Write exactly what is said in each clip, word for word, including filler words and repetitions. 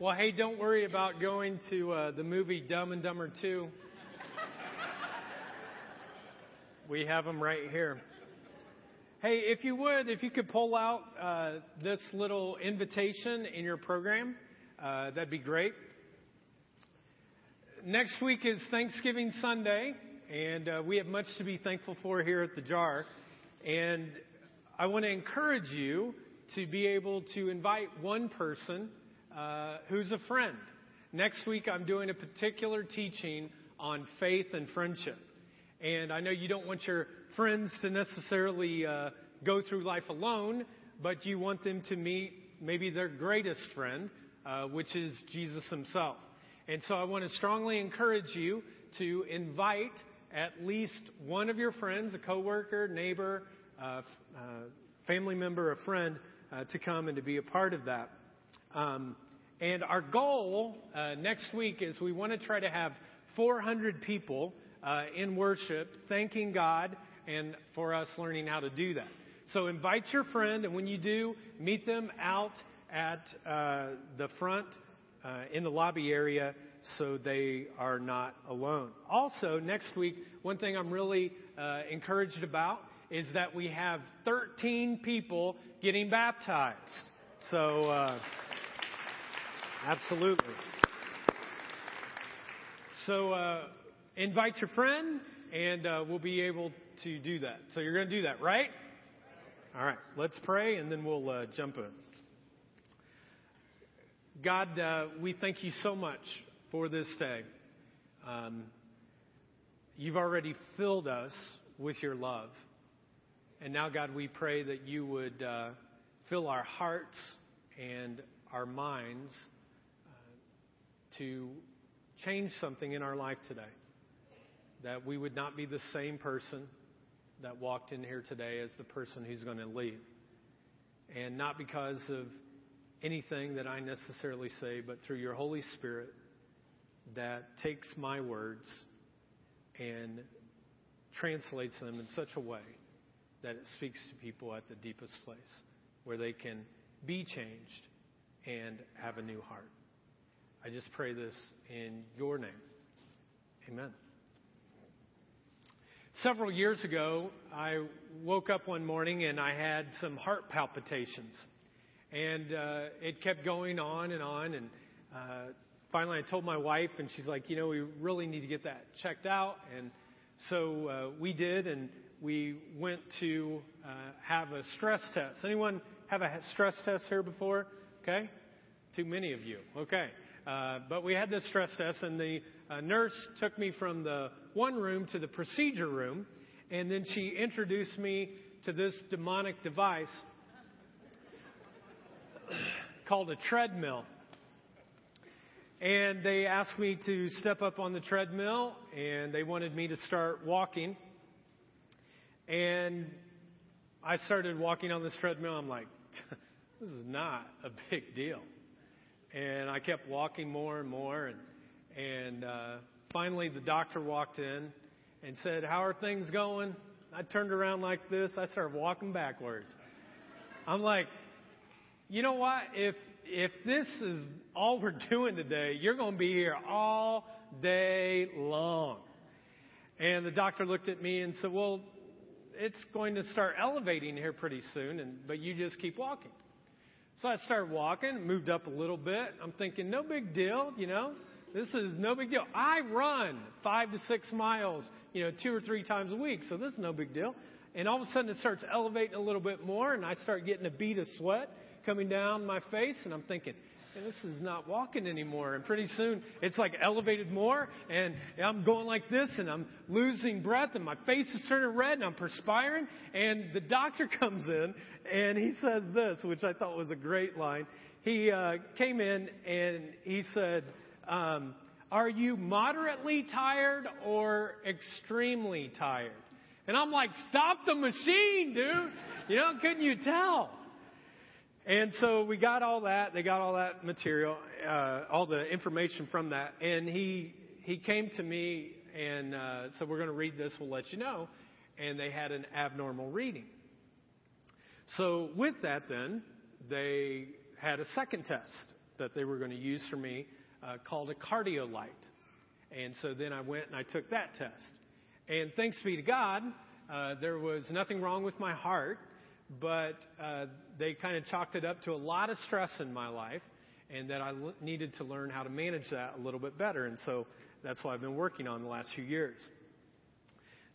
Well, hey, don't worry about going to uh, the movie Dumb and Dumber two. We have them right here. Hey, if you would, if you could pull out uh, this little invitation in your program, uh, that'd be great. Next week is Thanksgiving Sunday, and uh, we have much to be thankful for here at the Jar. And I want to encourage you to be able to invite one person uh, who's a friend. Next week, I'm doing a particular teaching on faith and friendship. And I know you don't want your friends to necessarily uh, go through life alone, but you want them to meet maybe their greatest friend, uh, which is Jesus himself. And so I want to strongly encourage you to invite at least one of your friends, a coworker, neighbor, uh, uh, family member, a friend, uh, to come and to be a part of that. Um, and our goal uh, next week is we want to try to have four hundred people uh, in worship thanking God, and for us learning how to do that. So invite your friend, and when you do, meet them out at uh, the front uh, in the lobby area so they are not alone. Also, next week, one thing I'm really uh, encouraged about is that we have thirteen people getting baptized. So, uh, absolutely. So, uh, invite your friend, and uh, we'll be able to do that. So you're going to do that, right? All right, let's pray, and then we'll uh, jump in. God, uh, we thank you so much for this day. Um, you've already filled us with your love. And now, God, we pray that you would uh, fill our hearts and our minds uh, to change something in our life today, that we would not be the same person that walked in here today as the person who's going to leave. And not because of anything that I necessarily say, but through your Holy Spirit that takes my words and translates them in such a way that it speaks to people at the deepest place where they can be changed and have a new heart. I just pray this in your name. Amen. Several years ago, I woke up one morning and I had some heart palpitations. And uh, it kept going on and on. And uh, finally, I told my wife, and she's like, you know, we really need to get that checked out. And so uh, we did, and we went to uh, have a stress test. Anyone have a stress test here before? Okay. Too many of you. Okay. Uh, but we had this stress test, and the uh, nurse took me from the one room to the procedure room, and then she introduced me to this demonic device called a treadmill. And they asked me to step up on the treadmill, and they wanted me to start walking. And I started walking on this treadmill. I'm like, this is not a big deal. And I kept walking more and more, and and uh, finally the doctor walked in and said, "How are things going?" I turned around like this. I started walking backwards. I'm like, you know what? If if this is all we're doing today, you're going to be here all day long. And the doctor looked at me and said, "Well, it's going to start elevating here pretty soon, and but you just keep walking." So I started walking, moved up a little bit. I'm thinking, no big deal, you know. This is no big deal. I run five to six miles, you know, two or three times a week, so this is no big deal. And all of a sudden it starts elevating a little bit more, and I start getting a bead of sweat coming down my face, and I'm thinking, hey, this is not walking anymore. And pretty soon it's like elevated more, and I'm going like this, and I'm losing breath, and my face is turning red, and I'm perspiring. And the doctor comes in, and he says this, which I thought was a great line. He uh, came in, and he said, um, "Are you moderately tired or extremely tired?" And I'm like, stop the machine, dude. You know, couldn't you tell? And so we got all that. They got all that material, uh, all the information from that. And he he came to me and uh, said, "We're going to read this. We'll let you know." And they had an abnormal reading. So with that, then they had a second test, that they were going to use for me uh, called a cardio light. And so then I went and I took that test. And thanks be to God, uh, there was nothing wrong with my heart, but uh, they kind of chalked it up to a lot of stress in my life, and that I l- needed to learn how to manage that a little bit better. And so that's what I've been working on the last few years.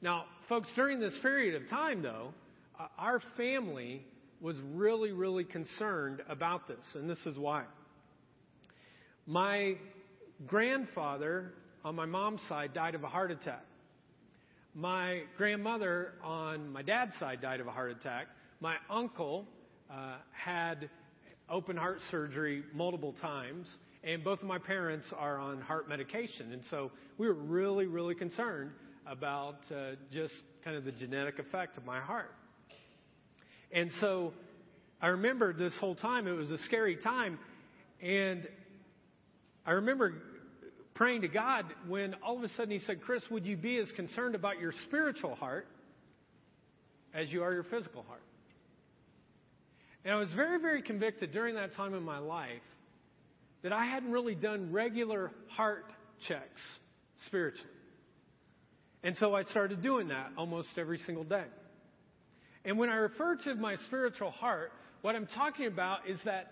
Now, folks, during this period of time, though, uh, our family was really, really concerned about this. And this is why. My grandfather on my mom's side died of a heart attack. My grandmother on my dad's side died of a heart attack. My uncle uh, had open heart surgery multiple times, and both of my parents are on heart medication. And so we were really, really concerned about uh, just kind of the genetic effect of my heart. And so I remember this whole time, it was a scary time. And I remember praying to God when all of a sudden he said, "Chris, would you be as concerned about your spiritual heart as you are your physical heart?" And I was very, very convicted during that time in my life that I hadn't really done regular heart checks spiritually. And so I started doing that almost every single day. And when I refer to my spiritual heart, what I'm talking about is that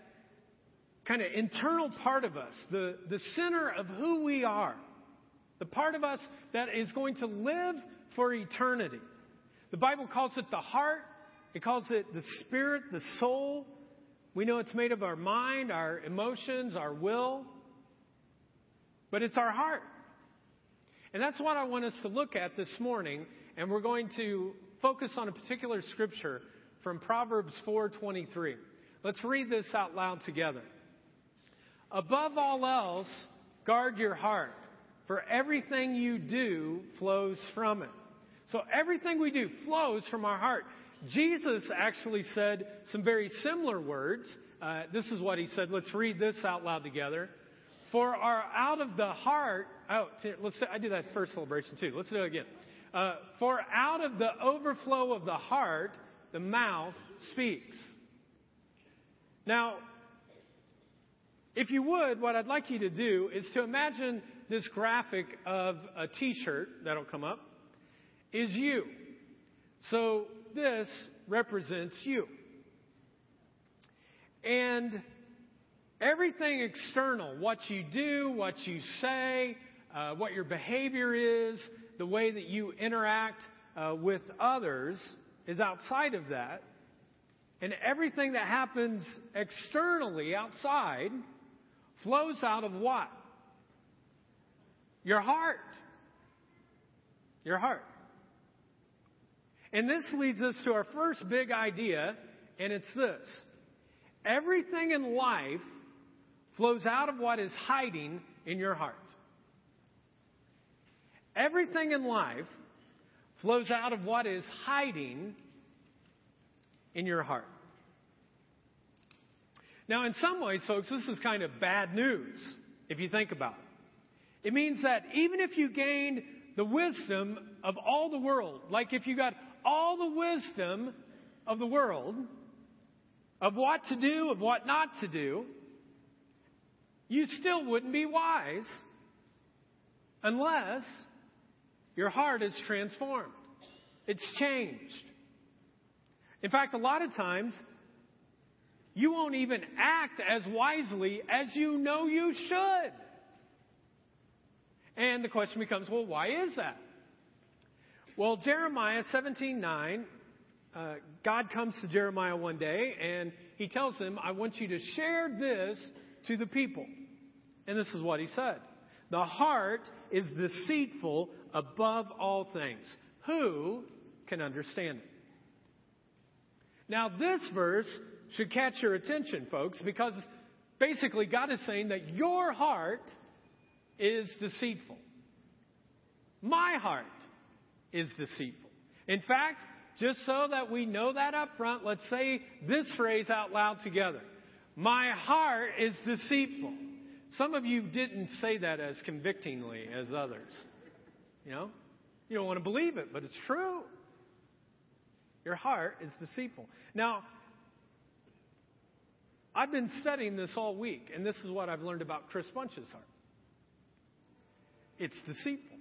kind of internal part of us, the, the center of who we are, the part of us that is going to live for eternity. The Bible calls it the heart. It calls it the spirit, the soul. We know it's made of our mind, our emotions, our will. But it's our heart. And that's what I want us to look at this morning. And we're going to focus on a particular scripture from Proverbs four twenty-three. Let's read this out loud together. "Above all else, guard your heart, for everything you do flows from it." So everything we do flows from our heart. Jesus actually said some very similar words. Uh, this is what he said. Let's read this out loud together. "For our out of the heart." Oh, let's. I did that first celebration too. Let's do it again. Uh, "For out of the overflow of the heart, the mouth speaks." Now, if you would, what I'd like you to do is to imagine this graphic of a T-shirt that'll come up is you. So this represents you. And everything external, what you do, what you say, uh, what your behavior is, the way that you interact uh, with others is outside of that. And everything that happens externally outside flows out of what? Your heart. Your heart. And this leads us to our first big idea, and it's this. Everything in life flows out of what is hiding in your heart. Everything in life flows out of what is hiding in your heart. Now, in some ways, folks, this is kind of bad news, if you think about it. It means that even if you gained the wisdom of all the world, like if you got all the wisdom of the world, of what to do, of what not to do, you still wouldn't be wise unless your heart is transformed. It's changed. In fact, a lot of times, you won't even act as wisely as you know you should. And the question becomes, well, why is that? Well, Jeremiah seventeen nine, uh, God comes to Jeremiah one day and he tells him, "I want you to share this to the people." And this is what he said. "The heart is deceitful above all things. Who can understand it?" Now, this verse should catch your attention, folks, because basically God is saying that your heart is deceitful. My heart is deceitful. In fact, just so that we know that up front, let's say this phrase out loud together. My heart is deceitful. Some of you didn't say that as convictingly as others. You know, you don't want to believe it, but it's true. Your heart is deceitful. Now, I've been studying this all week, and this is what I've learned about Chris Bunch's heart. It's deceitful.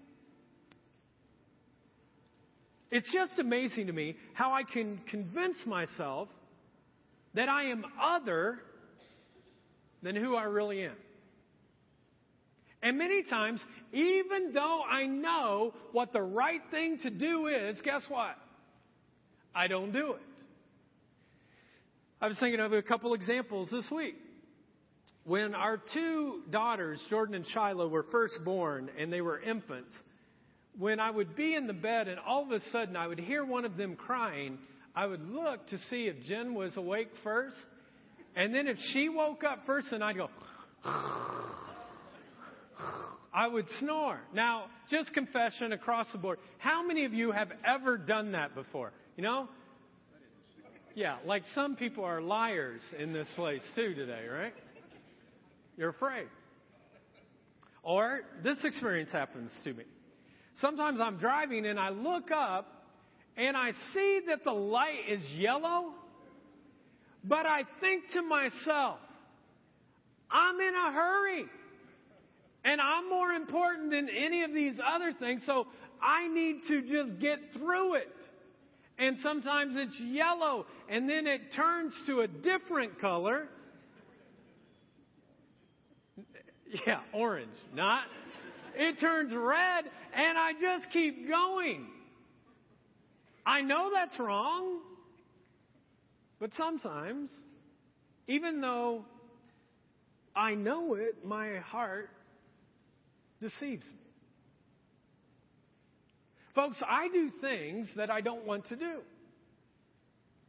It's just amazing to me how I can convince myself that I am other than who I really am. And many times, even though I know what the right thing to do is, guess what? I don't do it. I was thinking of a couple examples this week. When our two daughters, Jordan and Shiloh, were first born and they were infants, when I would be in the bed and all of a sudden I would hear one of them crying, I would look to see if Jen was awake first. And then if she woke up first, and I'd go, I would snore. Now, just confession across the board. How many of you have ever done that before? You know? Yeah, like some people are liars in this place too today, right? You're afraid. Or this experience happens to me. Sometimes I'm driving and I look up and I see that the light is yellow, but I think to myself, I'm in a hurry. And I'm more important than any of these other things, so I need to just get through it. And sometimes it's yellow, and then it turns to a different color. Yeah, orange, not. It turns red, and I just keep going. I know that's wrong, but sometimes, even though I know it, my heart deceives me. Folks, I do things that I don't want to do.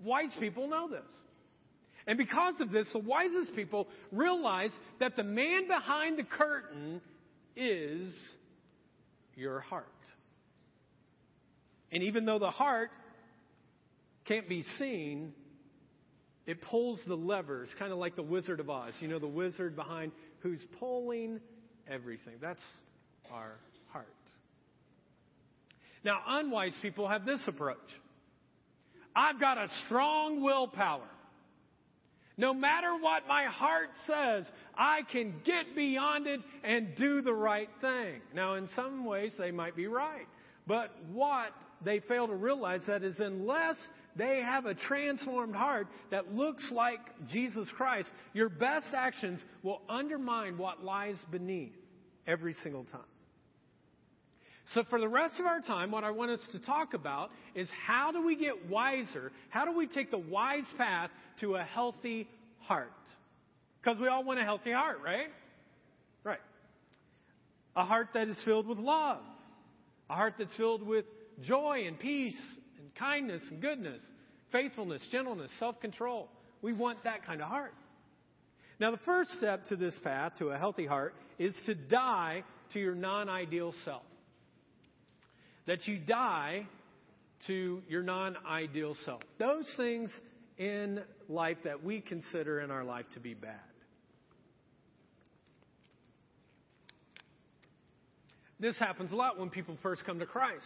Wise people know this. And because of this, the wisest people realize that the man behind the curtain is your heart. And even though the heart can't be seen, it pulls the levers, kind of like the Wizard of Oz. You know, the wizard behind who's pulling everything. That's our heart. Now, unwise people have this approach. I've got a strong willpower. No matter what my heart says, I can get beyond it and do the right thing. Now, in some ways, they might be right. But what they fail to realize that is unless they have a transformed heart that looks like Jesus Christ, your best actions will undermine what lies beneath every single time. So for the rest of our time, what I want us to talk about is how do we get wiser? How do we take the wise path to a healthy heart? Because we all want a healthy heart, right? Right. A heart that is filled with love. A heart that's filled with joy and peace and kindness and goodness, faithfulness, gentleness, self-control. We want that kind of heart. Now, the first step to this path to a healthy heart is to die to your non-ideal self. That you die to your non-ideal self. Those things in life that we consider in our life to be bad. This happens a lot when people first come to Christ.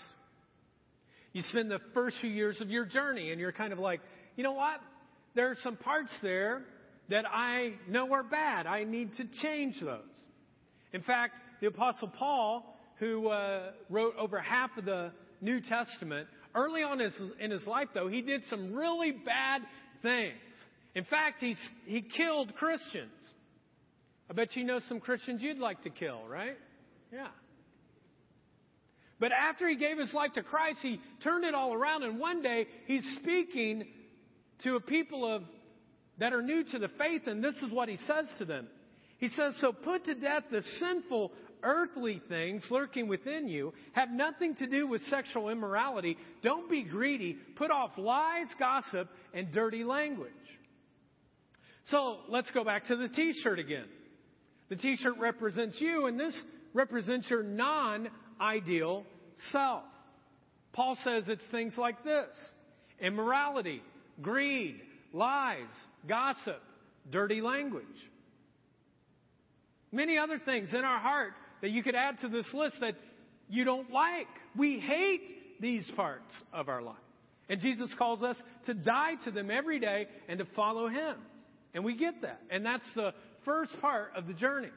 You spend the first few years of your journey and you're kind of like, you know what? There are some parts there that I know are bad. I need to change those. In fact, the Apostle Paul, who uh, wrote over half of the New Testament. Early on his, in his life, though, he did some really bad things. In fact, he, he killed Christians. I bet you know some Christians you'd like to kill, right? Yeah. But after he gave his life to Christ, he turned it all around, and one day he's speaking to a people of that are new to the faith, and this is what he says to them. He says, so put to death the sinful earthly things lurking within you. Have nothing to do with sexual immorality. Don't be greedy. Put off lies, gossip, and dirty language. So let's go back to the t-shirt again. The t-shirt represents you, and this represents your non-ideal self. Paul says it's things like this: immorality, greed, lies, gossip, dirty language. Many other things in our heart that you could add to this list that you don't like. We hate these parts of our life. And Jesus calls us to die to them every day and to follow Him. And we get that. And that's the first part of the journey.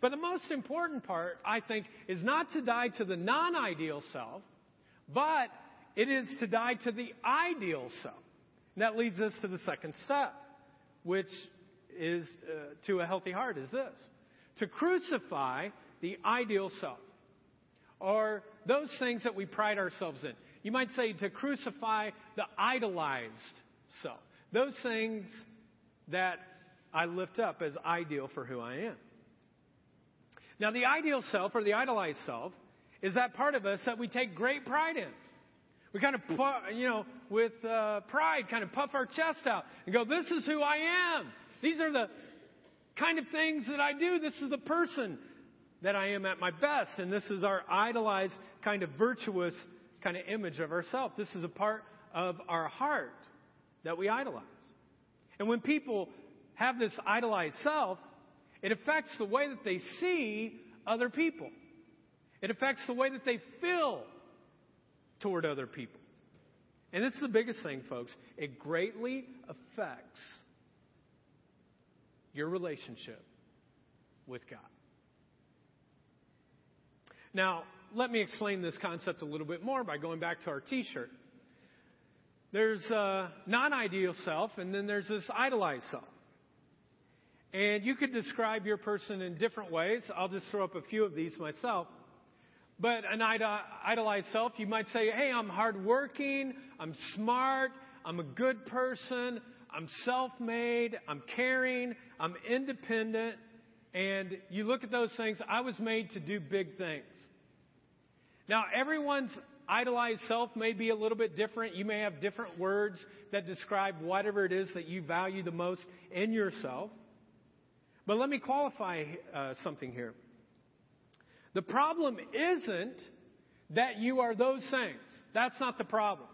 But the most important part, I think, is not to die to the non-ideal self, but it is to die to the ideal self. And that leads us to the second step, which is uh, to a healthy heart, is this. To crucify the ideal self, or those things that we pride ourselves in. You might say to crucify the idolized self, those things that I lift up as ideal for who I am. Now, the ideal self or the idolized self is that part of us that we take great pride in. We kind of, you know, with uh, pride, kind of puff our chest out and go, this is who I am. These are the kind of things that I do. This is the person that I am at my best. And this is our idolized, kind of virtuous kind of image of ourselves. This is a part of our heart that we idolize. And when people have this idolized self, it affects the way that they see other people. It affects the way that they feel toward other people. And this is the biggest thing, folks. It greatly affects your relationship with God. Now, let me explain this concept a little bit more by going back to our T-shirt. There's a non-ideal self, and then there's this idolized self. And you could describe your person in different ways. I'll just throw up a few of these myself. But an idolized self, you might say, hey, I'm hardworking, I'm smart, I'm a good person, I'm self-made, I'm caring, I'm independent. And you look at those things, I was made to do big things. Now, everyone's idolized self may be a little bit different. You may have different words that describe whatever it is that you value the most in yourself. But let me qualify uh, something here. The problem isn't that you are those things. That's not the problem.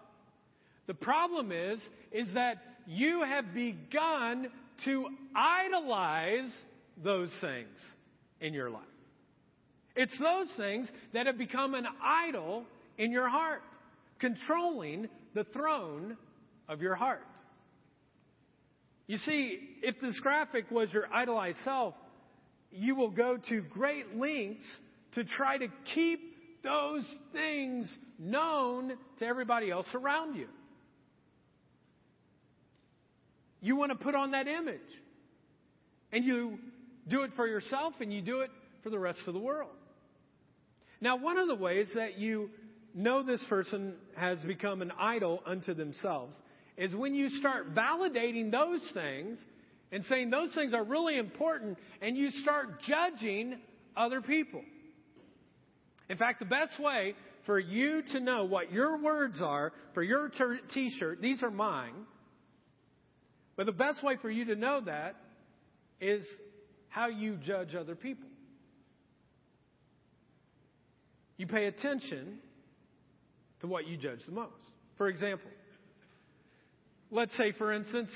The problem is, is that you have begun to idolize those things in your life. It's those things that have become an idol in your heart, controlling the throne of your heart. You see, if this graphic was your idolized self, you will go to great lengths to try to keep those things known to everybody else around you. You want to put on that image. And you do it for yourself, and you do it for the rest of the world. Now, one of the ways that you know this person has become an idol unto themselves is when you start validating those things and saying those things are really important, and you start judging other people. In fact, the best way for you to know what your words are for your ter- T-shirt, these are mine, but the best way for you to know that is how you judge other people. You pay attention to what you judge the most. For example, let's say, for instance,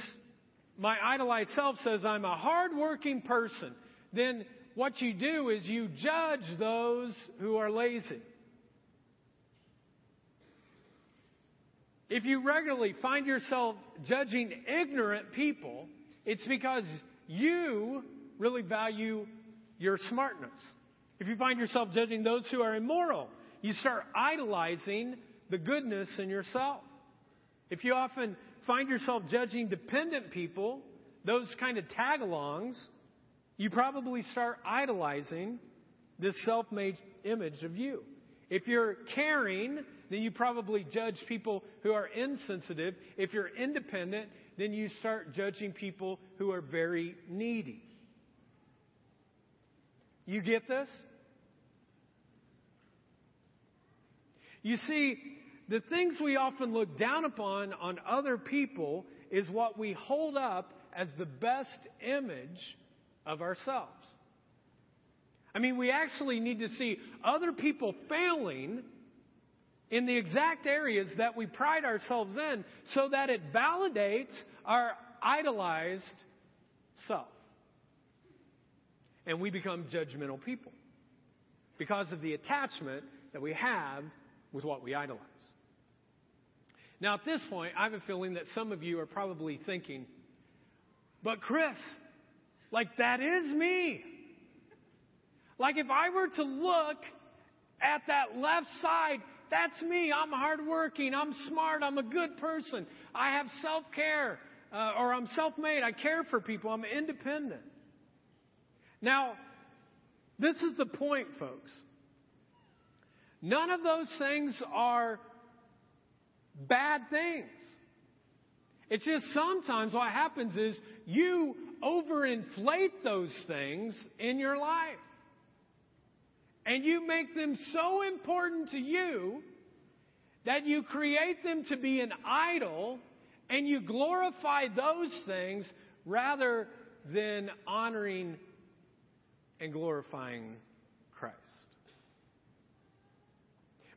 my idolized self says I'm a hardworking person. Then what you do is you judge those who are lazy. If you regularly find yourself judging ignorant people, it's because you really value your smartness. If you find yourself judging those who are immoral, you start idolizing the goodness in yourself. If you often find yourself judging dependent people, those kind of tag-alongs, you probably start idolizing this self-made image of you. If you're caring, then you probably judge people who are insensitive. If you're independent, then you start judging people who are very needy. You get this? You see, the things we often look down upon on other people is what we hold up as the best image of ourselves. I mean, we actually need to see other people failing in the exact areas that we pride ourselves in so that it validates our idolized self. And we become judgmental people because of the attachment that we have with what we idolize. Now, at this point, I have a feeling that some of you are probably thinking, But Chris, like, that is me. Like, if I were to look at that left side, that's me. I'm hardworking. I'm smart. I'm a good person. I have self-care, uh, or I'm self-made. I care for people. I'm independent. Now, this is the point, folks. None of those things are bad things. It's just sometimes what happens is you overinflate those things in your life. And you make them so important to you that you create them to be an idol, and you glorify those things rather than honoring and glorifying Christ.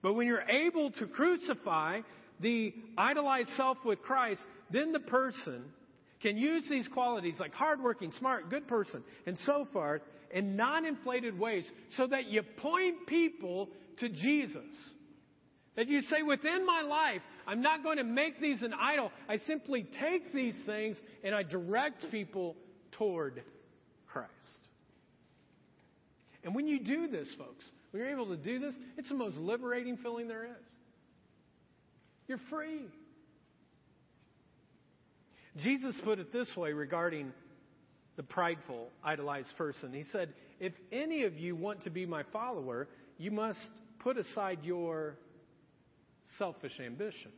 But when you're able to crucify the idolized self with Christ, then the person can use these qualities like hardworking, smart, good person, and so forth in non-inflated ways so that you point people to Jesus. That you say, within my life, I'm not going to make these an idol. I simply take these things and I direct people toward Christ. And when you do this, folks, when you're able to do this, it's the most liberating feeling there is. You're free. Jesus put it this way regarding the prideful, idolized person. He said, if any of you want to be my follower, you must put aside your selfish ambition.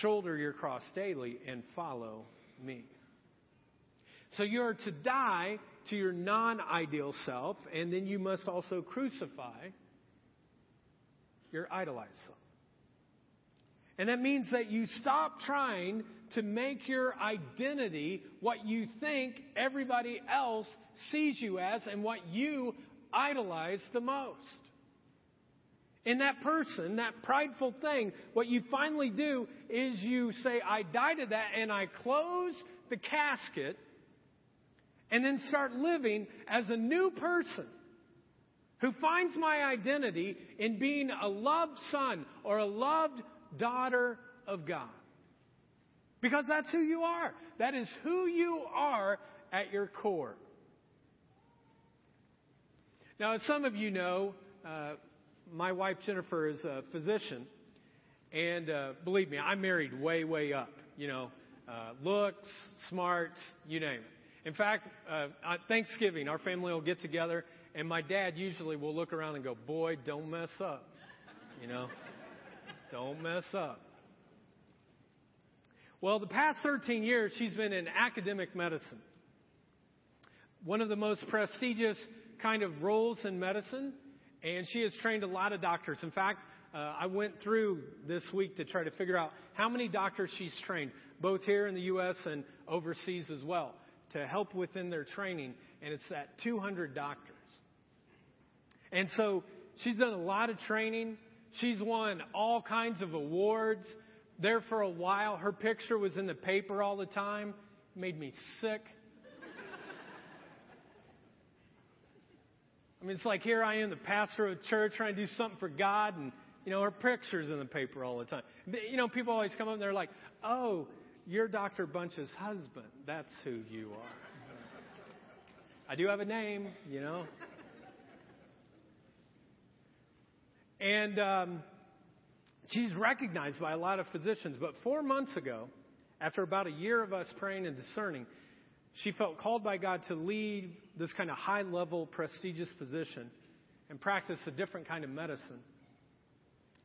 Shoulder your cross daily and follow me. So you are to die to your non-ideal self, and then you must also crucify your idolized self. And that means that you stop trying to make your identity what you think everybody else sees you as and what you idolize the most. In that person, that prideful thing, what you finally do is you say, I die to that, and I close the casket and then start living as a new person who finds my identity in being a loved son or a loved daughter of God. Because that's who you are. That is who you are at your core. Now, as some of you know, uh, my wife Jennifer is a physician. And uh, believe me, I married way, way up. You know, uh, looks, smarts, you name it. In fact, uh, on Thanksgiving, our family will get together, and my dad usually will look around and go, boy, don't mess up. You know, don't mess up. Well, the past thirteen years, she's been in academic medicine. One of the most prestigious kind of roles in medicine, and she has trained a lot of doctors. In fact, uh, I went through this week to try to figure out how many doctors she's trained, both here in the U S and overseas as well, to help within their training, and it's at two hundred doctors. And so she's done a lot of training. She's won all kinds of awards. There for a while, her picture was in the paper all the time. It made me sick. I mean, it's like here I am, the pastor of a church, trying to do something for God, and, you know, her picture's in the paper all the time. You know, people always come up and they're like, oh, you're Doctor Bunch's husband. That's who you are. I do have a name, you know. And um, she's recognized by a lot of physicians. But four months ago, after about a year of us praying and discerning, she felt called by God to lead this kind of high-level, prestigious position and practice a different kind of medicine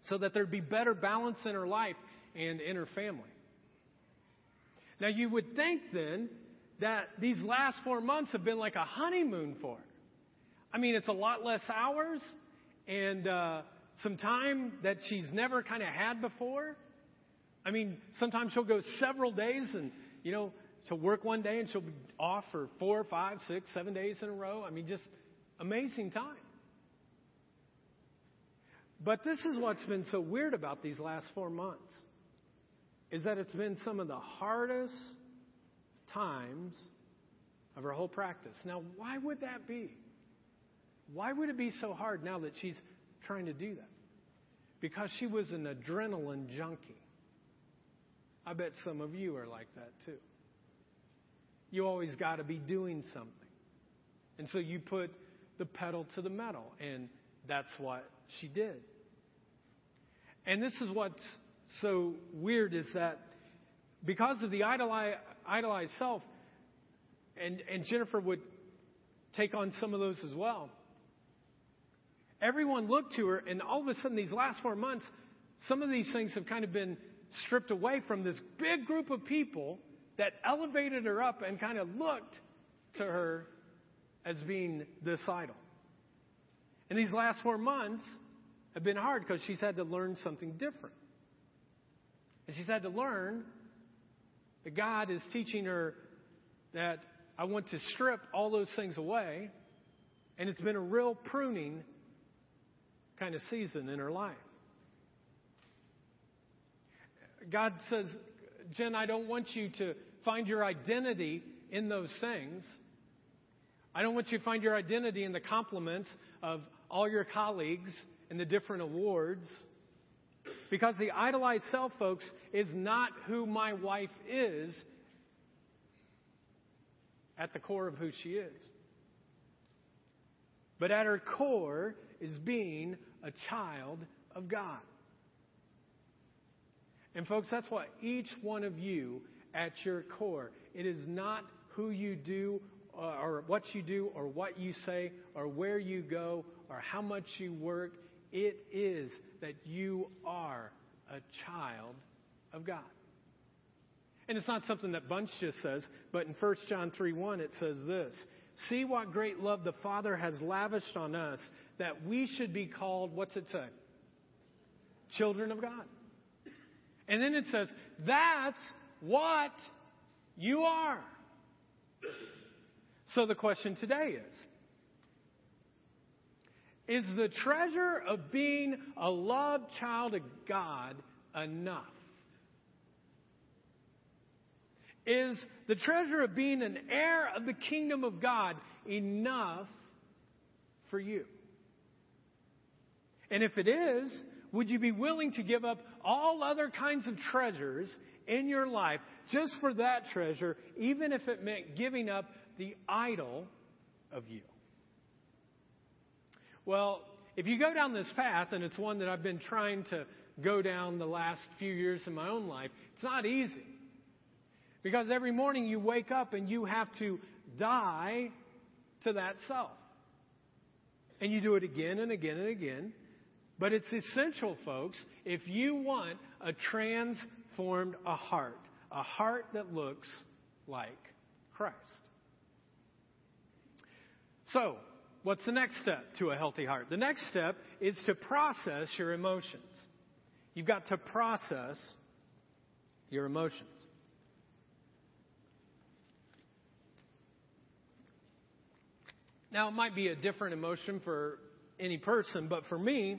so that there'd be better balance in her life and in her family. Now, you would think then that these last four months have been like a honeymoon for her. I mean, it's a lot less hours and uh, some time that she's never kind of had before. I mean, sometimes she'll go several days and, you know, she'll work one day and she'll be off for four, five, six, seven days in a row. I mean, just amazing time. But this is what's been so weird about these last four months. Is that it's been some of the hardest times of her whole practice. Now, why would that be? Why would it be so hard now that she's trying to do that? Because she was an adrenaline junkie. I bet some of you are like that too. you always got to be doing something. And so you put the pedal to the metal, and that's what she did. And this is what's so weird is that because of the idolized, idolized self, and, and Jennifer would take on some of those as well, everyone looked to her, and all of a sudden these last four months, some of these things have kind of been stripped away from this big group of people that elevated her up and kind of looked to her as being this idol. And these last four months have been hard because she's had to learn something different. And she's had to learn that God is teaching her that I want to strip all those things away. And it's been a real pruning kind of season in her life. God says, Jen, I don't want you to find your identity in those things. I don't want you to find your identity in the compliments of all your colleagues and the different awards. Because the idolized self, folks, is not who my wife is at the core of who she is. But at her core is being a child of God. And folks, that's what each one of you at your core. It is not who you do or what you do or what you say or where you go or how much you work. It is that you are a child of God. And it's not something that Bunch just says, but in First John three one it says this. See what great love the Father has lavished on us that we should be called, what's it say? Children of God. And then it says, that's what you are. So the question today is, is the treasure of being a loved child of God enough? Is the treasure of being an heir of the kingdom of God enough for you? And if it is, would you be willing to give up all other kinds of treasures in your life just for that treasure, even if it meant giving up the idol of you? Well, if you go down this path, and it's one that I've been trying to go down the last few years in my own life, it's not easy. Because every morning you wake up and you have to die to that self. And you do it again and again and again. But it's essential, folks, if you want a transformed a heart, a heart that looks like Christ. So, what's the next step to a healthy heart? The next step is to process your emotions. You've got to process your emotions. Now, it might be a different emotion for any person, but for me,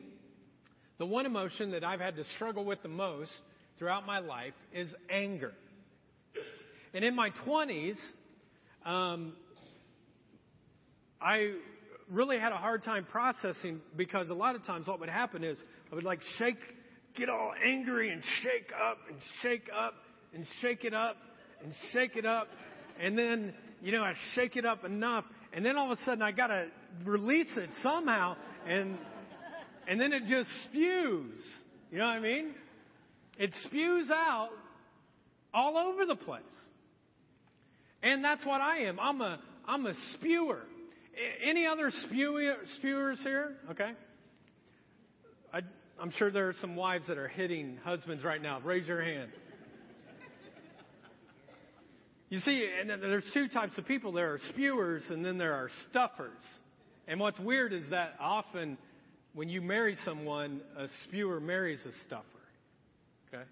the one emotion that I've had to struggle with the most throughout my life is anger. And in my twenties, um, I really had a hard time processing because a lot of times what would happen is I would like shake, get all angry and shake up and shake up and shake it up and shake it up. And then, you know, I shake it up enough. And then all of a sudden I got to release it somehow. And and then it just spews. You know what I mean? It spews out all over the place. And that's what I am. I'm a I'm a spewer. Any other spewer, spewers here? Okay. I, I'm sure there are some wives that are hitting husbands right now. Raise your hand. You see, and there's two types of people. There are spewers and then there are stuffers. And what's weird is that often when you marry someone, a spewer marries a stuffer. Okay?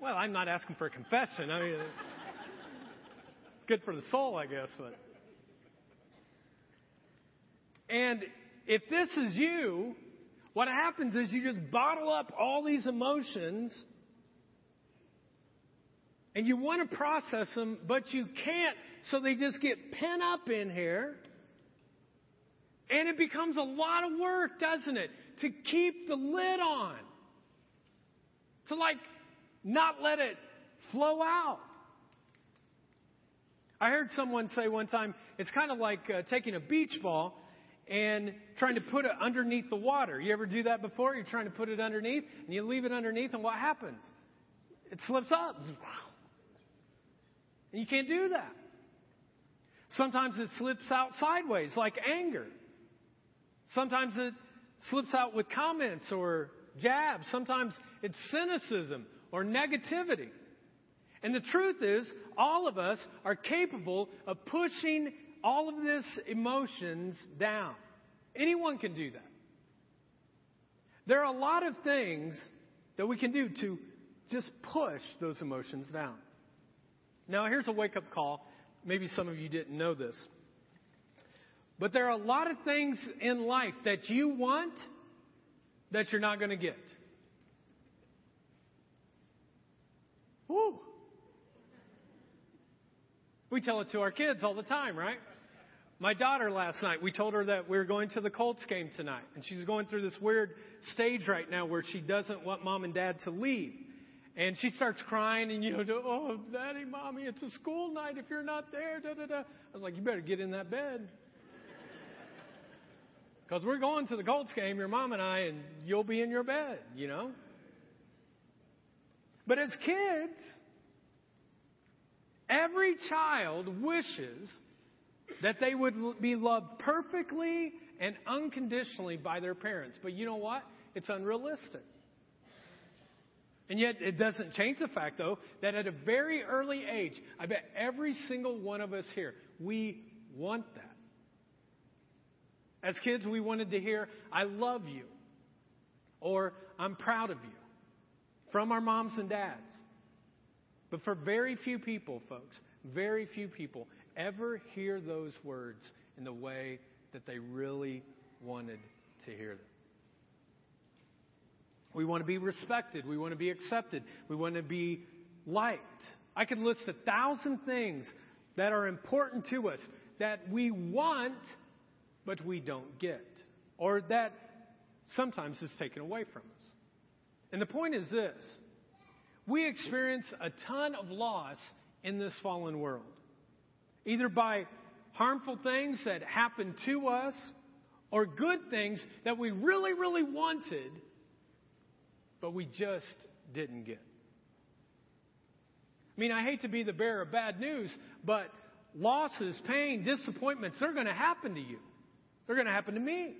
Well, I'm not asking for a confession. I mean, it's good for the soul, I guess. But. And if this is you, what happens is you just bottle up all these emotions. And you want to process them, but you can't, so they just get pent up in here. And it becomes a lot of work, doesn't it, to keep the lid on. To, like, not let it flow out. I heard someone say one time, it's kind of like uh, taking a beach ball and trying to put it underneath the water. You ever do that before? You're trying to put it underneath, and you leave it underneath, and what happens? It slips up. And you can't do that. Sometimes it slips out sideways, like anger. Sometimes it slips out with comments or jabs. Sometimes it's cynicism or negativity. And the truth is, all of us are capable of pushing all of these emotions down. Anyone can do that. There are a lot of things that we can do to just push those emotions down. Now, here's a wake-up call. Maybe some of you didn't know this. But there are a lot of things in life that you want that you're not going to get. Woo! We tell it to our kids all the time, right? My daughter last night, we told her that we were going to the Colts game tonight. And she's going through this weird stage right now where she doesn't want mom and dad to leave. And she starts crying and, you know, oh, daddy, mommy, it's a school night if you're not there. Da, da, da. I was like, you better get in that bed. Because we're going to the Colts game, your mom and I, and you'll be in your bed, you know. But as kids, every child wishes that they would be loved perfectly and unconditionally by their parents. But you know what? It's unrealistic. And yet it doesn't change the fact, though, that at a very early age, I bet every single one of us here, we want that. As kids, we wanted to hear, I love you, or I'm proud of you, from our moms and dads. But for very few people, folks, very few people ever hear those words in the way that they really wanted to hear them. We want to be respected. We want to be accepted. We want to be liked. I could list a thousand things that are important to us that we want, but we don't get, or that sometimes is taken away from us. And the point is this. We experience a ton of loss in this fallen world, either by harmful things that happen to us or good things that we really, really wanted, but we just didn't get. I mean, I hate to be the bearer of bad news, but losses, pain, disappointments, they're going to happen to you. They're going to happen to me.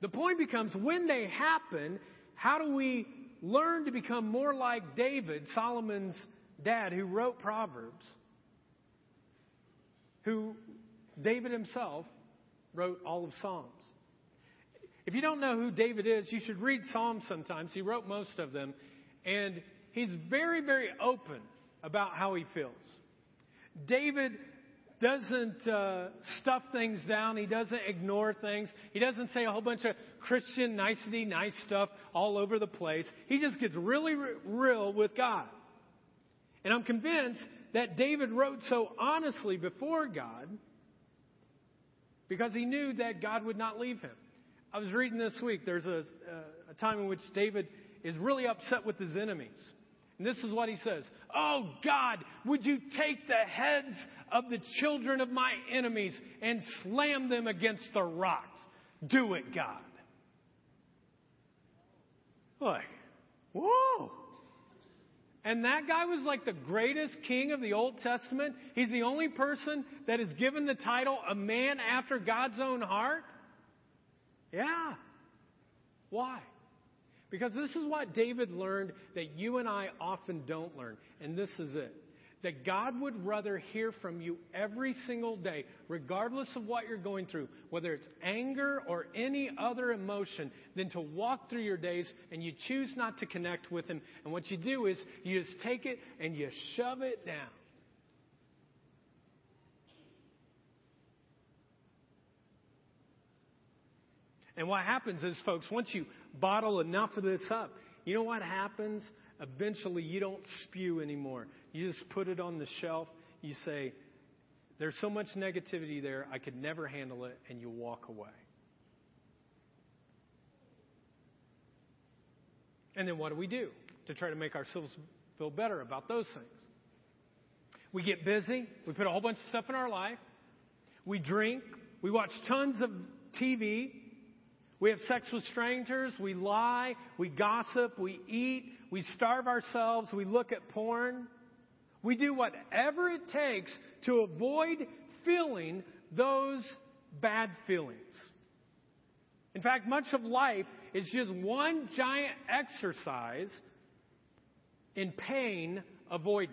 The point becomes, when they happen, how do we learn to become more like David, Solomon's dad, who wrote Proverbs, who David himself wrote all of Psalms? If you don't know who David is, you should read Psalms sometimes. He wrote most of them. And he's very, very open about how he feels. David doesn't uh, stuff things down. He doesn't ignore things. He doesn't say a whole bunch of Christian nicety, nice stuff all over the place. He just gets really r- real with God. And I'm convinced that David wrote so honestly before God because he knew that God would not leave him. I was reading this week, there's a, a time in which David is really upset with his enemies. And this is what he says. Oh, God, would you take the heads of the children of my enemies and slam them against the rocks? Do it, God. Like, whoa. And that guy was like the greatest king of the Old Testament. He's the only person that is given the title a man after God's own heart. Yeah. Why? Because this is what David learned that you and I often don't learn. And this is it. That God would rather hear from you every single day, regardless of what you're going through, whether it's anger or any other emotion, than to walk through your days and you choose not to connect with Him. And what you do is you just take it and you shove it down. And what happens is, folks, once you bottle enough of this up, you know what happens? Eventually, you don't spew anymore. You just put it on the shelf. You say, there's so much negativity there, I could never handle it, and you walk away. And then what do we do to try to make ourselves feel better about those things? We get busy. We put a whole bunch of stuff in our life. We drink. We watch tons of T V. We have sex with strangers. We lie. We gossip. We eat. We starve ourselves. We look at porn. We do whatever it takes to avoid feeling those bad feelings. In fact, much of life is just one giant exercise in pain avoidance.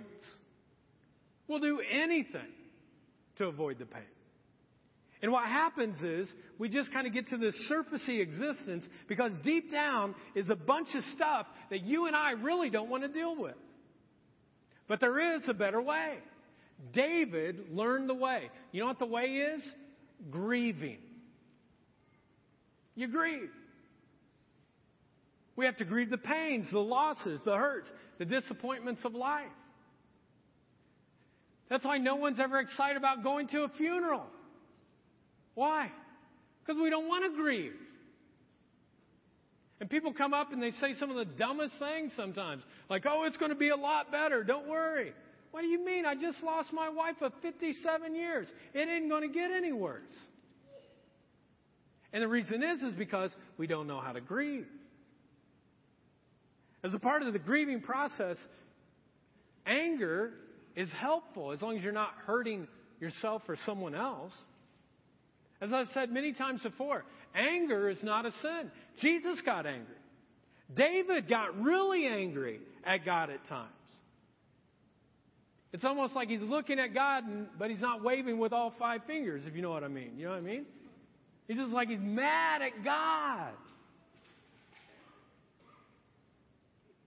We'll do anything to avoid the pain. And what happens is we just kind of get to this surfacey existence because deep down is a bunch of stuff that you and I really don't want to deal with. But there is a better way. David learned the way. You know what the way is? Grieving. You grieve. We have to grieve the pains, the losses, the hurts, the disappointments of life. That's why no one's ever excited about going to a funeral. Why? Because we don't want to grieve. And people come up and they say some of the dumbest things sometimes. Like, oh, it's going to be a lot better. Don't worry. What do you mean? I just lost my wife of fifty-seven years. It ain't going to get any worse. And the reason is, is because we don't know how to grieve. As a part of the grieving process, anger is helpful as long as you're not hurting yourself or someone else. As I've said many times before, anger is not a sin. Jesus got angry. David got really angry at God at times. It's almost like he's looking at God, but he's not waving with all five fingers, if you know what I mean. You know what I mean? He's just like he's mad at God.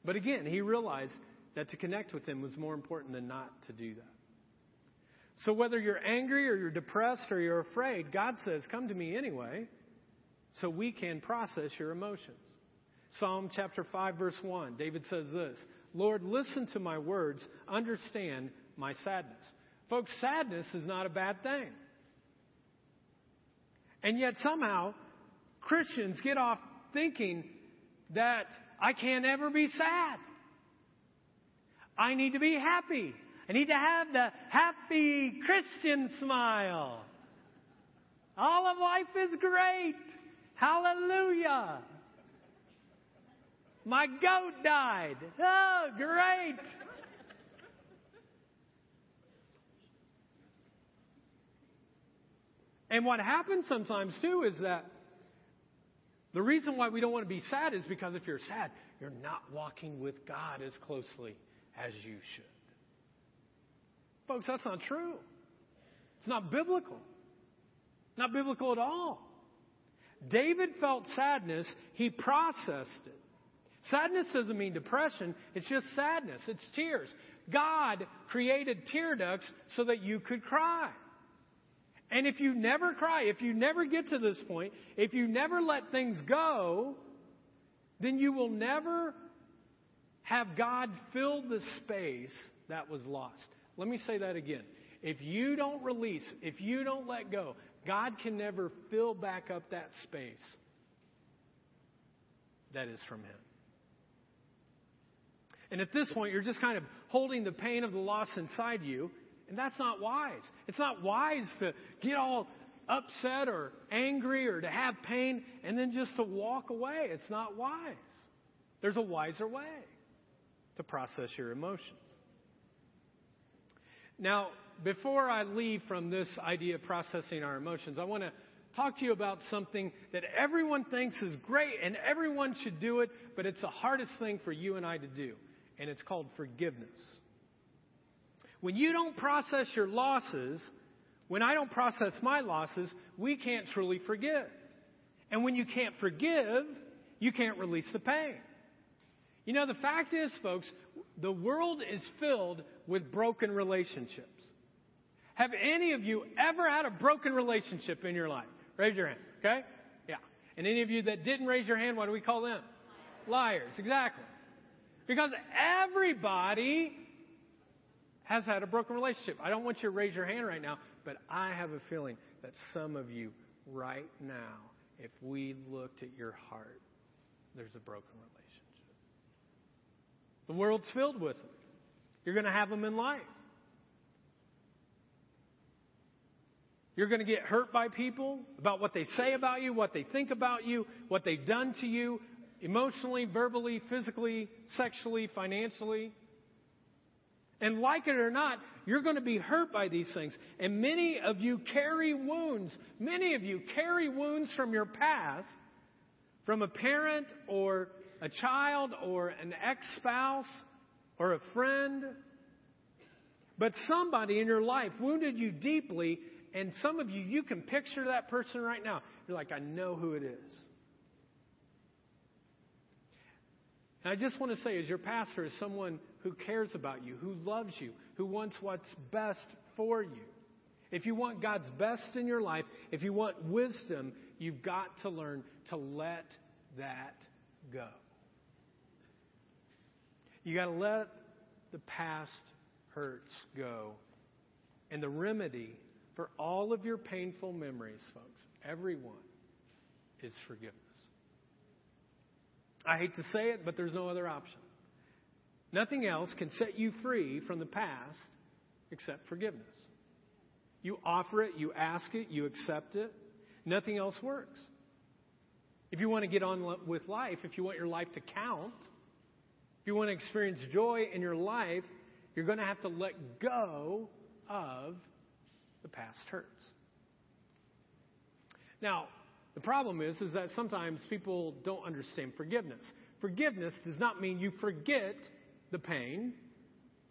But again, he realized that to connect with him was more important than not to do that. So whether you're angry or you're depressed or you're afraid, God says, come to me anyway, so we can process your emotions. Psalm chapter five, verse one, David says this, Lord, listen to my words, understand my sadness. Folks, sadness is not a bad thing. And yet somehow Christians get off thinking that I can't ever be sad. I need to be happy. I need to have the happy Christian smile. All of life is great. Hallelujah. My goat died. Oh, great. And what happens sometimes, too, is that the reason why we don't want to be sad is because if you're sad, you're not walking with God as closely as you should. Folks, that's not true. It's not biblical. Not biblical at all. David felt sadness. He processed it. Sadness doesn't mean depression. It's just sadness. It's tears. God created tear ducts so that you could cry. And if you never cry, if you never get to this point, if you never let things go, then you will never have God fill the space that was lost. Let me say that again. If you don't release, if you don't let go, God can never fill back up that space that is from Him. And at this point, you're just kind of holding the pain of the loss inside you, and that's not wise. It's not wise to get all upset or angry or to have pain and then just to walk away. It's not wise. There's a wiser way to process your emotions. Now, before I leave from this idea of processing our emotions, I want to talk to you about something that everyone thinks is great and everyone should do it, but it's the hardest thing for you and I to do, and it's called forgiveness. When you don't process your losses, when I don't process my losses, we can't truly forgive. And when you can't forgive, you can't release the pain. You know, the fact is, folks, the world is filled with broken relationships. Have any of you ever had a broken relationship in your life? Raise your hand, okay? Yeah. And any of you that didn't raise your hand, what do we call them? Liars. Liars, exactly. Because everybody has had a broken relationship. I don't want you to raise your hand right now, but I have a feeling that some of you right now, if we looked at your heart, there's a broken relationship. The world's filled with them. You're going to have them in life. You're going to get hurt by people about what they say about you, what they think about you, what they've done to you, emotionally, verbally, physically, sexually, financially. And like it or not, you're going to be hurt by these things. And many of you carry wounds. Many of you carry wounds from your past, from a parent or a child or an ex-spouse or a friend. But somebody in your life wounded you deeply, and some of you, you can picture that person right now. You're like, I know who it is. And I just want to say, as your pastor, as someone who cares about you, who loves you, who wants what's best for you. If you want God's best in your life, if you want wisdom, you've got to learn to let that go. You got to let the past hurts go. And the remedy for all of your painful memories, folks, everyone, is forgiveness. I hate to say it, but there's no other option. Nothing else can set you free from the past except forgiveness. You offer it, you ask it, you accept it. Nothing else works. If you want to get on with life, if you want your life to count, if you want to experience joy in your life, you're going to have to let go of the past hurts. Now, the problem is, is that sometimes people don't understand forgiveness. Forgiveness does not mean you forget the pain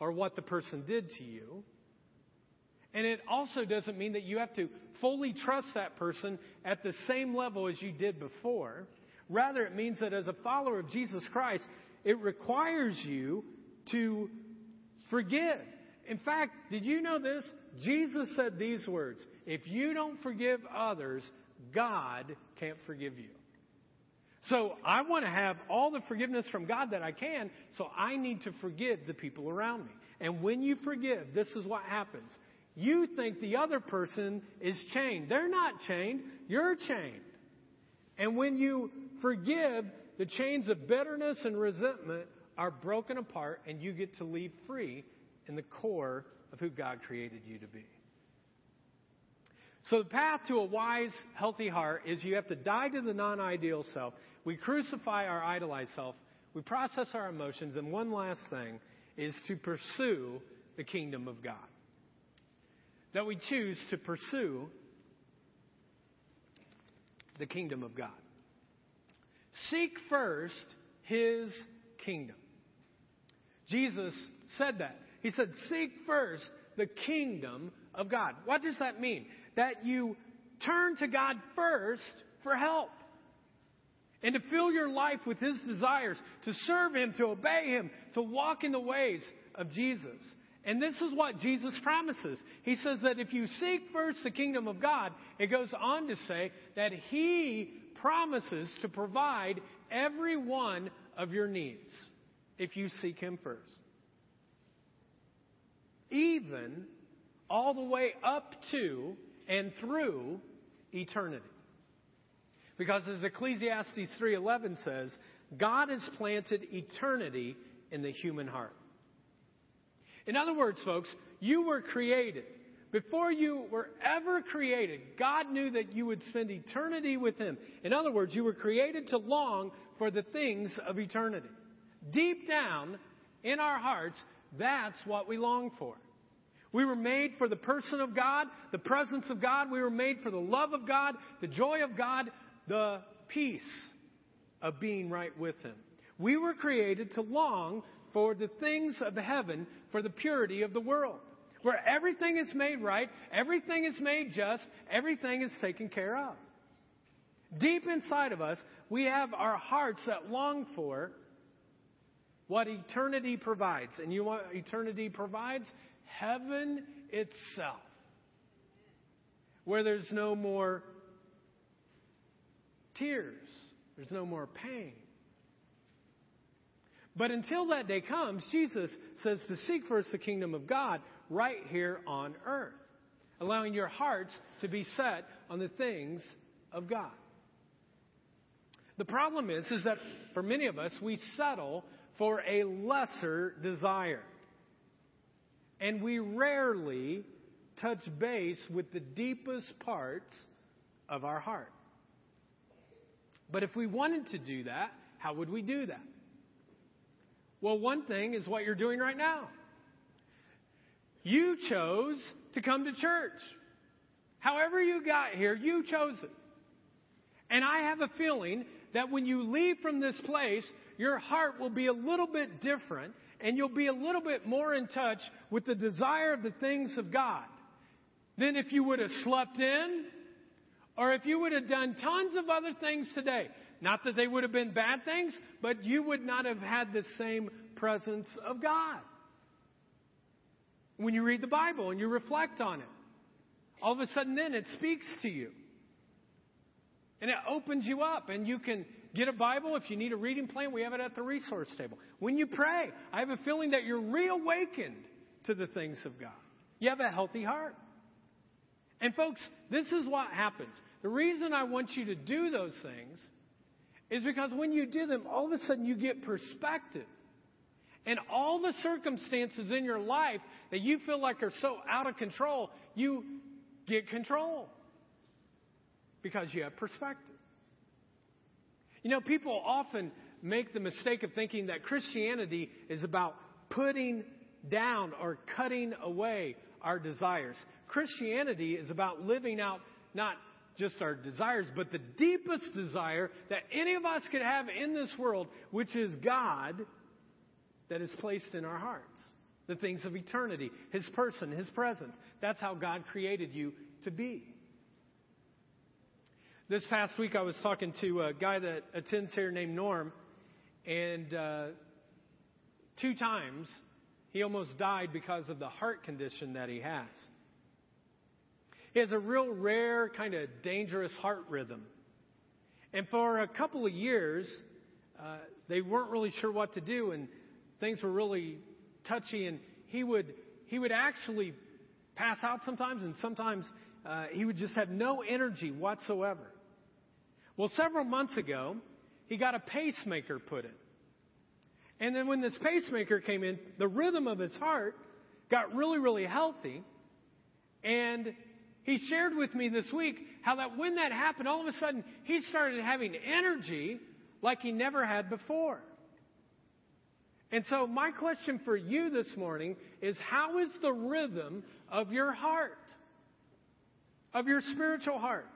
or what the person did to you. And it also doesn't mean that you have to fully trust that person at the same level as you did before. Rather, it means that as a follower of Jesus Christ, it requires you to forgive. In fact, did you know this? Jesus said these words, "If you don't forgive others, God can't forgive you." So I want to have all the forgiveness from God that I can, so I need to forgive the people around me. And when you forgive, this is what happens. You think the other person is chained. They're not chained. You're chained. And when you forgive, the chains of bitterness and resentment are broken apart, and you get to leave free in the core of who God created you to be. So the path to a wise, healthy heart is you have to die to the non-ideal self. We crucify our idolized self. We process our emotions. And one last thing is to pursue the kingdom of God. That we choose to pursue the kingdom of God. Seek first His kingdom. Jesus said that. He said, seek first the kingdom of God. What does that mean? That you turn to God first for help and to fill your life with His desires, to serve Him, to obey Him, to walk in the ways of Jesus. And this is what Jesus promises. He says that if you seek first the kingdom of God, it goes on to say that He promises to provide every one of your needs if you seek Him first. Even all the way up to and through eternity. Because as Ecclesiastes three eleven says, God has planted eternity in the human heart. In other words, folks, you were created. Before you were ever created, God knew that you would spend eternity with Him. In other words, you were created to long for the things of eternity. Deep down in our hearts, that's what we long for. We were made for the person of God, the presence of God. We were made for the love of God, the joy of God, the peace of being right with Him. We were created to long for the things of heaven, for the purity of the world, where everything is made right, everything is made just, everything is taken care of. Deep inside of us, we have our hearts that long for what eternity provides. And you know what eternity provides? Heaven itself, where there's no more tears, there's no more pain. But until that day comes, Jesus says to seek first the kingdom of God right here on earth, allowing your hearts to be set on the things of God. The problem is, is that for many of us, we settle for a lesser desire. And we rarely touch base with the deepest parts of our heart. But if we wanted to do that, how would we do that? Well, one thing is what you're doing right now. You chose to come to church. However you got here, you chose it. And I have a feeling that when you leave from this place, your heart will be a little bit different and you'll be a little bit more in touch with the desire of the things of God than if you would have slept in or if you would have done tons of other things today. Not that they would have been bad things, but you would not have had the same presence of God. When you read the Bible and you reflect on it, all of a sudden then it speaks to you. And it opens you up, and you can get a Bible. If you need a reading plan, we have it at the resource table. When you pray, I have a feeling that you're reawakened to the things of God. You have a healthy heart. And folks, this is what happens. The reason I want you to do those things is because when you do them, all of a sudden you get perspective. And all the circumstances in your life that you feel like are so out of control, you get control. Because you have perspective. You know, people often make the mistake of thinking that Christianity is about putting down or cutting away our desires. Christianity is about living out not just our desires, but the deepest desire that any of us could have in this world, which is God that is placed in our hearts. The things of eternity, His person, His presence. That's how God created you to be. This past week I was talking to a guy that attends here named Norm, and uh, two times he almost died because of the heart condition that he has. He has a real rare, kind of dangerous heart rhythm. And for a couple of years, uh, they weren't really sure what to do, and things were really touchy, and he would, he would actually pass out sometimes, and sometimes uh, he would just have no energy whatsoever. Well, several months ago, he got a pacemaker put in. And then when this pacemaker came in, the rhythm of his heart got really, really healthy. And he shared with me this week how that when that happened, all of a sudden, he started having energy like he never had before. And so my question for you this morning is, how is the rhythm of your heart, of your spiritual heart?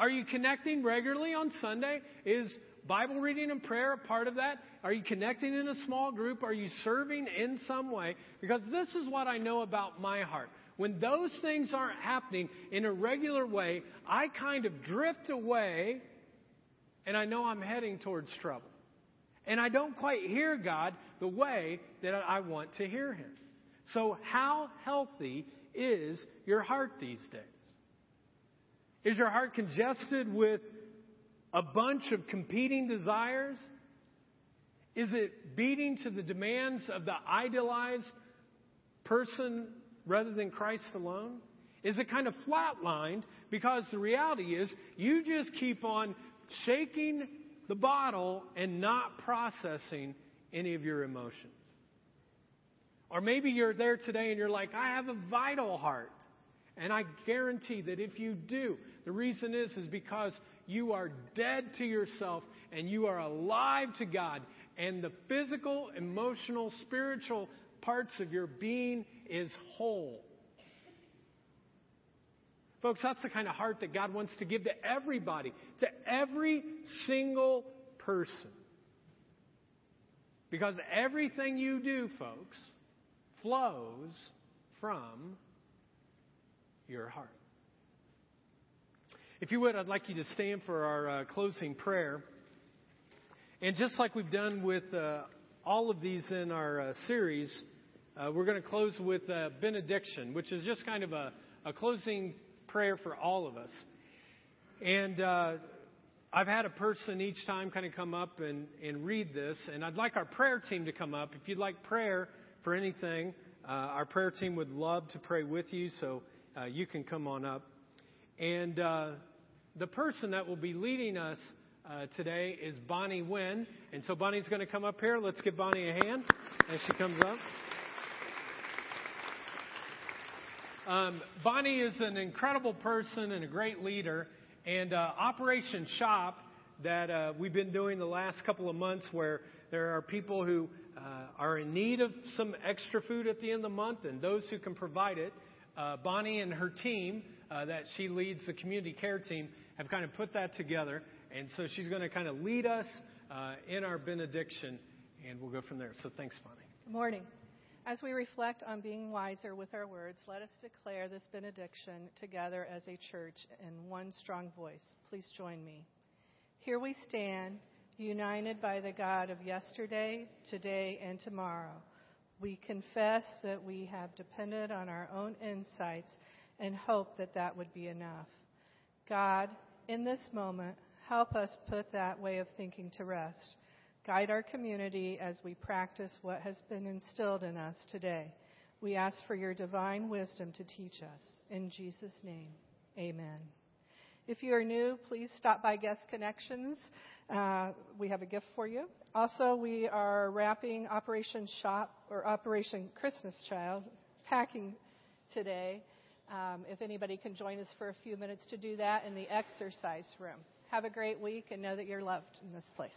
Are you connecting regularly on Sunday? Is Bible reading and prayer a part of that? Are you connecting in a small group? Are you serving in some way? Because this is what I know about my heart. When those things aren't happening in a regular way, I kind of drift away, and I know I'm heading towards trouble. And I don't quite hear God the way that I want to hear Him. So how healthy is your heart these days? Is your heart congested with a bunch of competing desires? Is it beating to the demands of the idealized person rather than Christ alone? Is it kind of flatlined because the reality is you just keep on shaking the bottle and not processing any of your emotions? Or maybe you're there today and you're like, I have a vital heart. And I guarantee that if you do, the reason is, is because you are dead to yourself and you are alive to God. And the physical, emotional, spiritual parts of your being is whole. Folks, that's the kind of heart that God wants to give to everybody, to every single person. Because everything you do, folks, flows from your heart. If you would, I'd like you to stand for our uh, closing prayer. And just like we've done with uh, all of these in our uh, series, uh, we're going to close with a benediction, which is just kind of a, a closing prayer for all of us. And uh, I've had a person each time kind of come up and, and read this, and I'd like our prayer team to come up. If you'd like prayer for anything, uh, our prayer team would love to pray with you, so uh, you can come on up. And uh, the person that will be leading us uh, today is Bonnie Nguyen, and so Bonnie's going to come up here. Let's give Bonnie a hand as she comes up. Um, Bonnie is an incredible person and a great leader. And uh, Operation Shop that uh, we've been doing the last couple of months, where there are people who uh, are in need of some extra food at the end of the month, and those who can provide it. Uh, Bonnie and her team uh, that she leads, the community care team, have kind of put that together. And so she's going to kind of lead us uh, in our benediction, and we'll go from there. So thanks, Bonnie. Good morning. As we reflect on being wiser with our words, let us declare this benediction together as a church in one strong voice. Please join me. Here we stand, united by the God of yesterday, today, and tomorrow. We confess that we have depended on our own insights and hope that that would be enough. God, in this moment, help us put that way of thinking to rest. Guide our community as we practice what has been instilled in us today. We ask for your divine wisdom to teach us. In Jesus' name, amen. If you are new, please stop by Guest Connections. Uh, we have a gift for you. Also, we are wrapping Operation Shop or Operation Christmas Child packing today. Um, if anybody can join us for a few minutes to do that in the exercise room. Have a great week and know that you're loved in this place.